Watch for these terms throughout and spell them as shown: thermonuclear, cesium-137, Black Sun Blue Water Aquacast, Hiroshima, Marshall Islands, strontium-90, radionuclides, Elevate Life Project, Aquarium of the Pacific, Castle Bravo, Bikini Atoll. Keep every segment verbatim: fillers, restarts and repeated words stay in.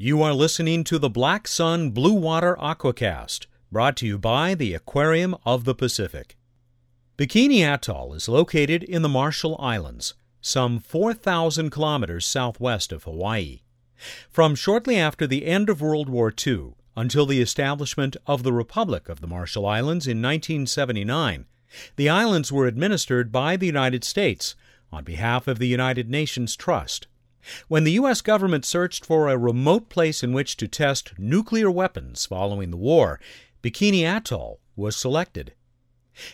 You are listening to the Black Sun Blue Water Aquacast, brought to you by the Aquarium of the Pacific. Bikini Atoll is located in the Marshall Islands, some four thousand kilometers southwest of Hawaii. From shortly after the end of World War Two until the establishment of the Republic of the Marshall Islands in nineteen seventy-nine, the islands were administered by the United States on behalf of the United Nations Trust. When the U S government searched for a remote place in which to test nuclear weapons following the war, Bikini Atoll was selected.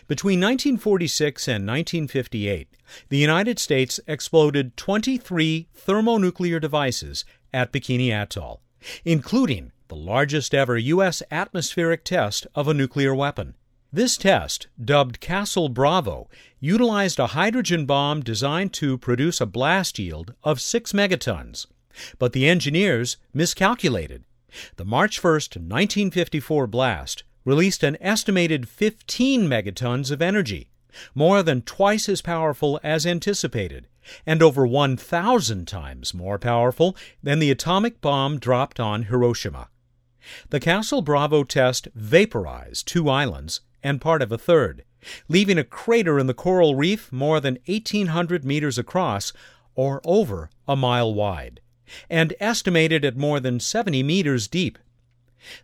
Between nineteen forty-six and nineteen fifty-eight, the United States exploded twenty-three thermonuclear devices at Bikini Atoll, including the largest ever U S atmospheric test of a nuclear weapon. This test, dubbed Castle Bravo, utilized a hydrogen bomb designed to produce a blast yield of six megatons. But the engineers miscalculated. The March first, nineteen fifty-four blast released an estimated fifteen megatons of energy, more than twice as powerful as anticipated, and over one thousand times more powerful than the atomic bomb dropped on Hiroshima. The Castle Bravo test vaporized two islands and part of a third, leaving a crater in the coral reef more than eighteen hundred meters across, or over a mile wide, and estimated at more than seventy meters deep.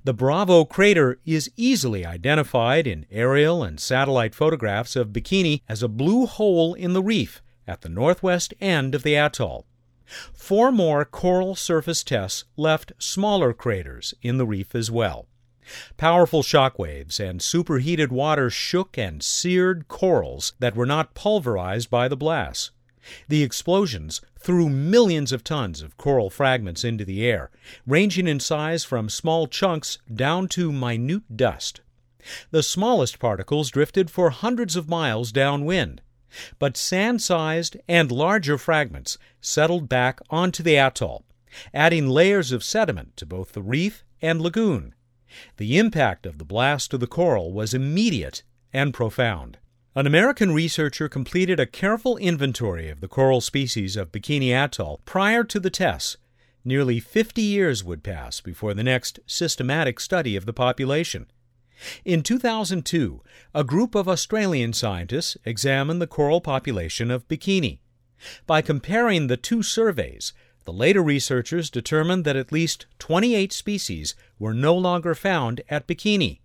The Bravo crater is easily identified in aerial and satellite photographs of Bikini as a blue hole in the reef at the northwest end of the atoll. Four more coral surface tests left smaller craters in the reef as well. Powerful shockwaves and superheated water shook and seared corals that were not pulverized by the blast. The explosions threw millions of tons of coral fragments into the air, ranging in size from small chunks down to minute dust. The smallest particles drifted for hundreds of miles downwind, but sand-sized and larger fragments settled back onto the atoll, adding layers of sediment to both the reef and lagoon. The impact of the blast to the coral was immediate and profound. An American researcher completed a careful inventory of the coral species of Bikini Atoll prior to the tests. Nearly fifty years would pass before the next systematic study of the population. In two thousand two, a group of Australian scientists examined the coral population of Bikini. By comparing the two surveys, the later researchers determined that at least twenty-eight species were no longer found at Bikini.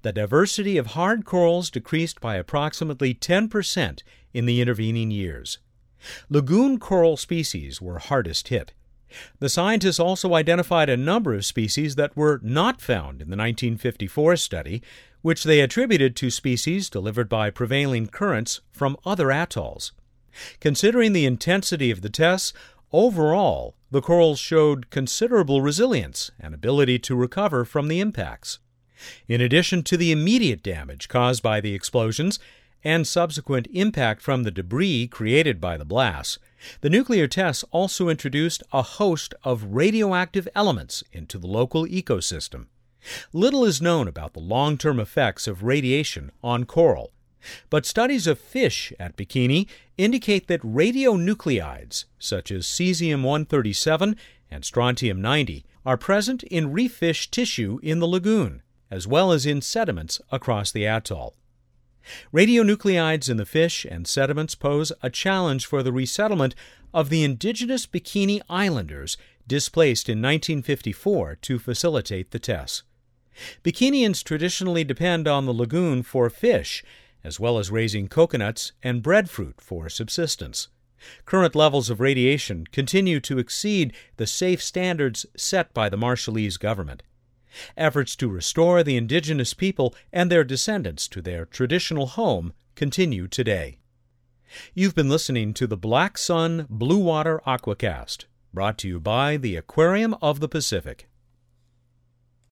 The diversity of hard corals decreased by approximately ten percent in the intervening years. Lagoon coral species were hardest hit. The scientists also identified a number of species that were not found in the nineteen fifty-four study, which they attributed to species delivered by prevailing currents from other atolls. Considering the intensity of the tests, overall, the corals showed considerable resilience and ability to recover from the impacts. In addition to the immediate damage caused by the explosions and subsequent impact from the debris created by the blast, the nuclear tests also introduced a host of radioactive elements into the local ecosystem. Little is known about the long-term effects of radiation on coral, but studies of fish at Bikini indicate that radionuclides, such as cesium one thirty-seven and strontium ninety, are present in reef fish tissue in the lagoon, as well as in sediments across the atoll. Radionuclides in the fish and sediments pose a challenge for the resettlement of the indigenous Bikini Islanders displaced in nineteen fifty-four to facilitate the tests. Bikinians traditionally depend on the lagoon for fish, as well as raising coconuts and breadfruit for subsistence. Current levels of radiation continue to exceed the safe standards set by the Marshallese government. Efforts to restore the indigenous people and their descendants to their traditional home continue today. You've been listening to the Black Sun Blue Water Aquacast, brought to you by the Aquarium of the Pacific.